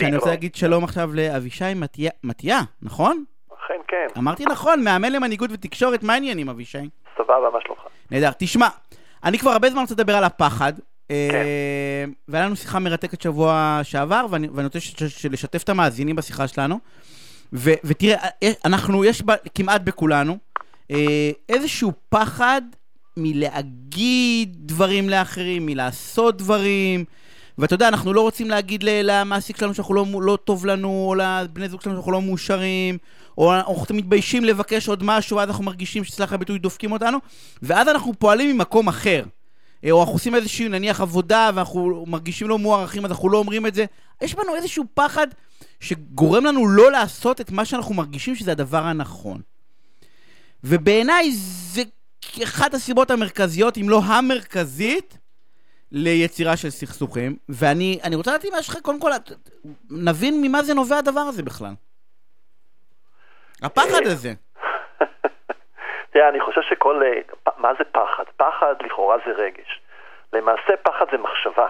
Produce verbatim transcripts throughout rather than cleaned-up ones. שאני רוצה להגיד שלום עכשיו לאבישי מתיה, נכון? אכן כן. אמרתי נכון, מאמן למנהיגות ותקשורת, מה העניינים אבישי? סבבה, מה שלומך? נהדר, תשמע, אני כבר הרבה זמן רוצה לדבר על הפחד, והיה לנו שיחה מרתקת שבוע שעבר, ואני רוצה לשתף את המאזינים בשיחה שלנו, ותראה, אנחנו, יש כמעט בכולנו, איזשהו פחד מלהגיד דברים לאחרים, מלעשות דברים, ואתה יודע, אנחנו לא רוצים להגיד למעסיק שלנו שאנחנו לא, לא טוב לנו, או לבני זוג שלנו שאנחנו לא מאושרים, או אנחנו מתביישים לבקש עוד משהו, ואז אנחנו מרגישים שסלח הביטוי דופקים אותנו, ואז אנחנו פועלים ממקום אחר, או אנחנו עושים איזושהי נניח עבודה, ואנחנו מרגישים לא מוערכים, אז אנחנו לא אומרים את זה. יש בנו איזשהו פחד שגורם לנו לא לעשות את מה שאנחנו מרגישים שזה הדבר הנכון. ובעיניי זה אחת הסיבות המרכזיות, אם לא המרכזית, ליצירה של סכסוכים, ואני אני רוצה לדעת אם יש לך, קודם כל, נבין ממה זה נובע הדבר הזה בכלל. הפחד הזה. תראה, אני חושב שכל... מה זה פחד? פחד לכאורה זה רגש. למעשה פחד זה מחשבה.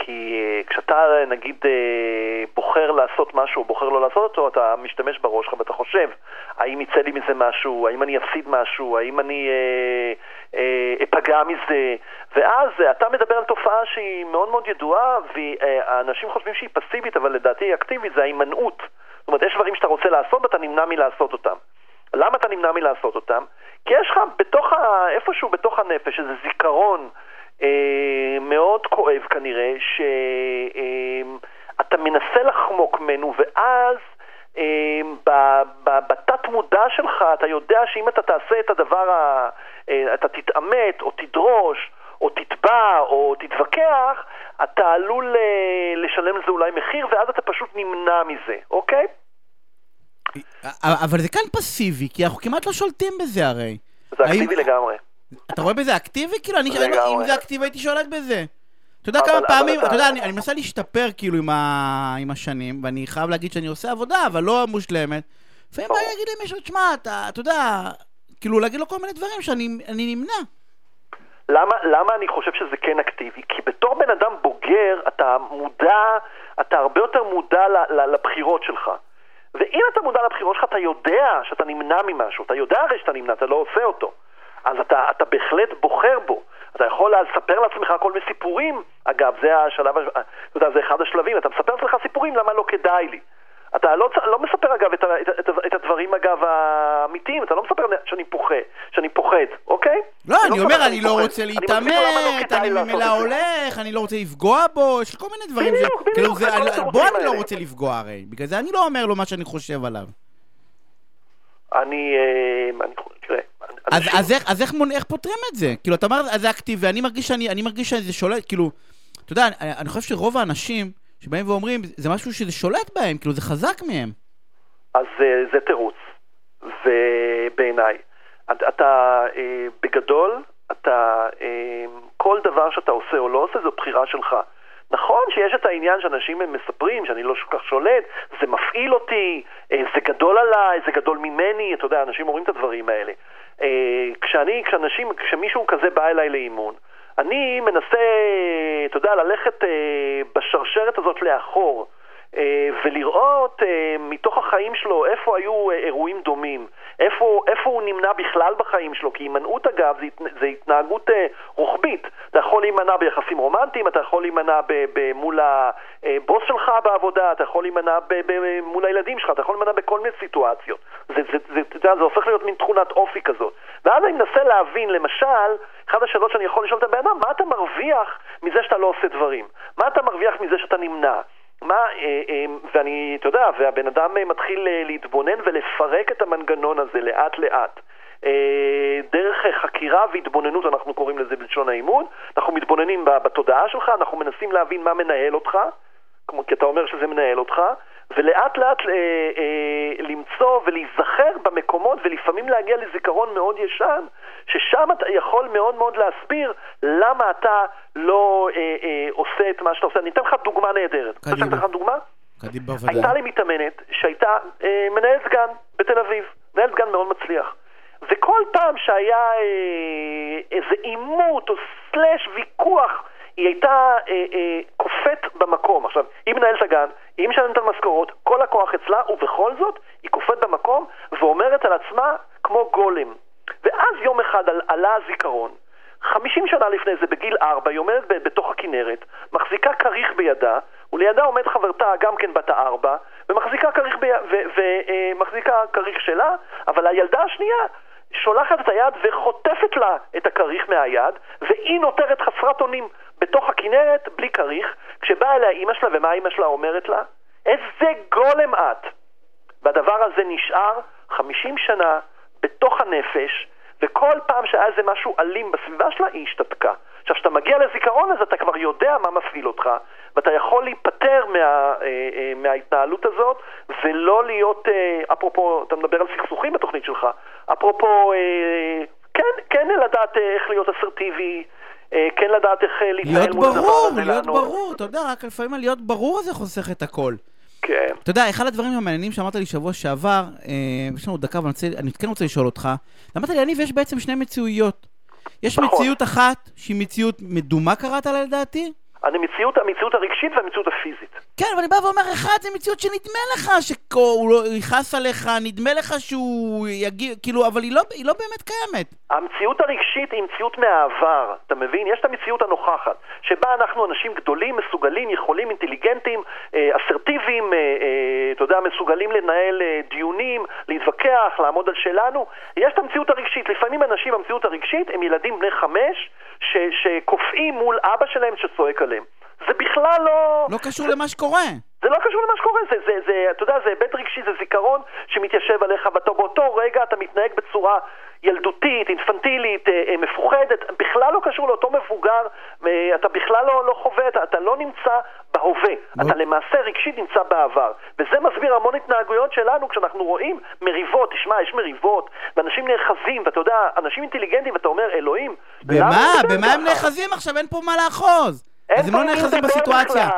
כי כשאתה, נגיד, בוחר לעשות משהו, בוחר לא לעשות אותו, אתה משתמש בראש שלך ואתה חושב, האם יצא לי מזה משהו, האם אני אפסיד משהו, האם אני אה, אה, אפגע מזה, ואז אתה מדבר על תופעה שהיא מאוד מאוד ידועה, והאנשים חושבים שהיא פסיבית, אבל לדעתי היא אקטיבית, זה ההימנעות. זאת אומרת, יש דברים שאתה רוצה לעשות, ואתה נמנע מלעשות אותם. למה אתה נמנע מלעשות אותם? כי יש לך בתוך ה... איפשהו בתוך הנפש, איזה זיכרון, אה, מאוד כואב כנראה, שאתה אה, מנסה לחמוק ממנו, ואז אה, ב, ב, בתת מודע שלך אתה יודע שאם אתה תעשה את הדבר, ה, אה, אתה תתאמת או תדרוש או תתבע או תתווכח, אתה עלול אה, לשלם לזה אולי מחיר, ואז אתה פשוט נמנע מזה, אוקיי? אבל זה כאן פסיבי, כי אנחנו כמעט לא שולטים בזה הרי. זה אקטיבי לגמרי. אתה רואה בזה אקטיבי? כאילו, אני חושב, אם זה אקטיבי, הייתי שולט בזה. אתה יודע כמה פעמים, אתה יודע, אני מנסה להשתפר כאילו עם השנים, ואני חייב להגיד שאני עושה עבודה, אבל לא מושלמת. לפעמים בא להגיד לי מישהו, תשמע, אתה יודע, כאילו להגיד לו כל מיני דברים שאני נמנע. למה אני חושב שזה כן אקטיבי? כי בתור בן אדם בוגר, אתה מודע, אתה הרבה יותר מודע לבחירות שלך. ואם אתה מודע לבחירות שלך, אתה יודע שאתה נמנע ממשהו, אתה יודע הרי שאתה נמנע, אתה לא עושה אותו. אז אתה, אתה בהחלט בוחר בו. אתה יכול לספר לעצמך כל מיני סיפורים, אגב, זה השלב, אתה יודע, זה אחד השלבים, אתה מספר לעצמך סיפורים, למה לא כדאי לי. אתה לא, לא מספר, אגב, את, את, את הדברים, אגב, האמיתיים, אתה לא מספר שאני פוחד, שאני פוחד, אוקיי? לא, אני, אני לא אומר, אני לא רוצה להתאמת, אני ממילא הולך, אני לא רוצה לפגוע בו, יש כל מיני דברים. בדיוק, ש... בדיוק. זה... בוא, בוא אני לא רוצה לפגוע הרי, בגלל זה אני לא אומר לו מה שאני חושב עליו. אני, אני תראה. אז, אנשים... אז, איך, אז איך, איך פותרים את זה? כאילו, אתה אומר, אז זה אקטיבי, ואני מרגיש שאני, אני מרגיש שזה שולט, כאילו, אתה יודע, אני, אני חושב שרוב האנשים... שבאים ואומרים, זה משהו שזה שולט בהם, כאילו זה חזק מהם. אז זה תירוץ, ובעיניי. אתה, בגדול, אתה, כל דבר שאתה עושה או לא עושה, זו בחירה שלך. נכון שיש את העניין שאנשים מספרים, שאני לא כל כך שולט, זה מפעיל אותי, זה גדול עליי, זה גדול ממני, אתה יודע, אנשים אומרים את הדברים האלה. כשאני, כשאנשים, כשמישהו כזה בא אליי לאימון, אני מנסה, אתה יודע, ללכת אה, בשרשרת הזאת לאחור אה, ולראות אה, מתוך החיים שלו איפה היו אה, אירועים דומים, איפה, איפה הוא נמנע בכלל בחיים שלו, כי הימנעות אגב זה, זה התנהגות אה, רוחבית. אתה יכול להימנע ביחסים רומנטיים, אתה יכול להימנע ב, ב, מול הבוס שלך בעבודה, אתה יכול להימנע ב, ב, מול הילדים שלך, אתה יכול להימנע בכל מיני סיטואציות. זה, זה, זה, זה, זה הופך להיות מין תכונת אופי כזאת. ואז אני מנסה להבין, למשל, אחת השאלות שאני יכול לשאול את הבן אדם, מה אתה מרוויח מזה שאתה לא עושה דברים? מה אתה מרוויח מזה שאתה נמנע? מה, ואני, אתה יודע, והבן אדם מתחיל להתבונן ולפרק את המנגנון הזה לאט לאט. דרך חקירה והתבוננות, אנחנו קוראים לזה בלשון האימון, אנחנו מתבוננים בתודעה שלך, אנחנו מנסים להבין מה מנהל אותך, כי אתה אומר שזה מנהל אותך, ולאט לאט למצוא ולהיזכר במקומות ולפעמים להגיע לזיכרון מאוד ישן ששם אתה יכול מאוד מאוד להסביר למה אתה לא עושה את מה שאתה עושה. אני אתן לך דוגמה נהדרת. אתה אתן לך דוגמה? הייתה לי מתאמנת שהייתה מנהלת סגן בתל אביב, מנהלת סגן מאוד מצליח, וכל פעם שהיה איזה עימות או סלש ויכוח היא הייתה אה, אה, קופת במקום. עכשיו, היא מנהלת הגן, היא משלמת על משכורות, כל הכוח אצלה, ובכל זאת היא קופת במקום ואומרת על עצמה כמו גולם. ואז יום אחד עלה הזיכרון. חמישים שנה לפני זה, בגיל ארבע, היא עומדת בתוך הכנרת, מחזיקה כריך בידה, ולידה עומד חברתה גם כן בת הארבע, ומחזיקה כריך ב... ו... ו... מחזיקה כריך שלה, אבל הילדה השנייה שולחת את היד וחוטפת לה את הכריך מהיד, והיא נותרת חסרת אונים בתוך הכנרת בלי כריך, כשבאה אליה אמא שלה, ומה אמא שלה אומרת לה? איזה גולם את! והדבר הזה נשאר חמישים שנה בתוך הנפש, וכל פעם שהיה איזה משהו אלים בסביבה שלה, היא השתתקה. עכשיו, כשאתה מגיע לזיכרון הזה, אתה כבר יודע מה מפעיל אותך, ואתה יכול להיפטר מה, אה, מההתנהלות הזאת, ולא להיות, אה, אפרופו, אתה מדבר על סכסוכים בתוכנית שלך, אפרופו, אה, כן, כן לדעת איך להיות אסרטיבי, אה, כן לדעת איך להתנהל מול הדבר הזה. להיות ברור, להיות ברור, אתה יודע, רק לפעמים על להיות ברור הזה חוסך את הכל. כן. אתה יודע, אחד הדברים המעניינים שאמרת לי שבוע שעבר, יש לנו דקה, ואני כן רוצה לשאול אותך, אמרת לי, אני ויש בעצם שני מציאויות. יש מציאות אחת, שהיא מציאות מדומה קראת עליה לדעתי? אני מציאות, המציאות הרגשית והמציאות הפיזית. כן, ואני בא ואומר, אחד, זה מציאות שנדמה לך, שהוא ייחס עליך, נדמה לך שהוא יגיע, כאילו, אבל היא לא, היא לא באמת קיימת. המציאות הרגשית היא מציאות מהעבר, אתה מבין? יש את המציאות הנוכחת, שבה אנחנו אנשים גדולים, מסוגלים, יכולים, אינטליגנטים, אסרטיביים, אתה יודע, מסוגלים לנהל דיונים, להתווכח, לעמוד על שלנו. יש את המציאות הרגשית. לפעמים אנשים, המציאות הרגשית, הם ילדים בני חמש, שקופאים מול אבא שלהם שצועק עליהם. זה בכלל לא... לא קשור למה שקורה. זה לא קשור למה שקורה. זה, זה, זה, אתה יודע, זה היבט רגשי, זה זיכרון שמתיישב עליך, ובאותו רגע אתה מתנהג בצורה ילדותית, אינפנטילית, מפוחדת. בכלל לא קשור לאותו מבוגר. אתה בכלל לא, לא חווה, אתה, אתה לא נמצא בהווה. אתה למעשה רגשית נמצא בעבר. וזה מסביר המון התנהגויות שלנו כשאנחנו רואים מריבות. תשמע, יש מריבות, ואנשים נאחזים, ואתה יודע, אנשים אינטליגנטים, ואתה אומר, אלוהים, במה? במה הם נאחזים? עכשיו אין פה מה לאחוז. אז הם לא נאחזים בסיטואציה.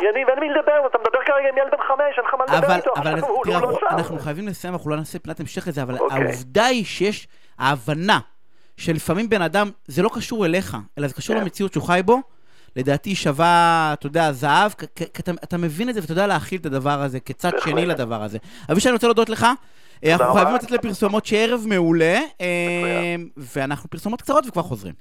יניב, אין מי לדבר, אתה מדבר כרגע עם ילד בן חמש, אין לך מה לדבר איתו. אבל תראה, אנחנו חייבים לסיים, אנחנו לא נעשה פנת המשך לזה, אבל העובדה היא שיש ההבנה שלפעמים בן אדם, זה לא קשור אליך, אלא זה קשור למציאות שהוא חי בו, לדעתי שווה, אתה יודע, זהב, אתה מבין את זה ואתה יודע להכיל את הדבר הזה, כצד שני לדבר הזה. אבישי, אני רוצה להודות לך, אנחנו חייבים לתת לפרסומות שערב מעולה, ואנחנו פרסומות קצרות וכבר חוזרים.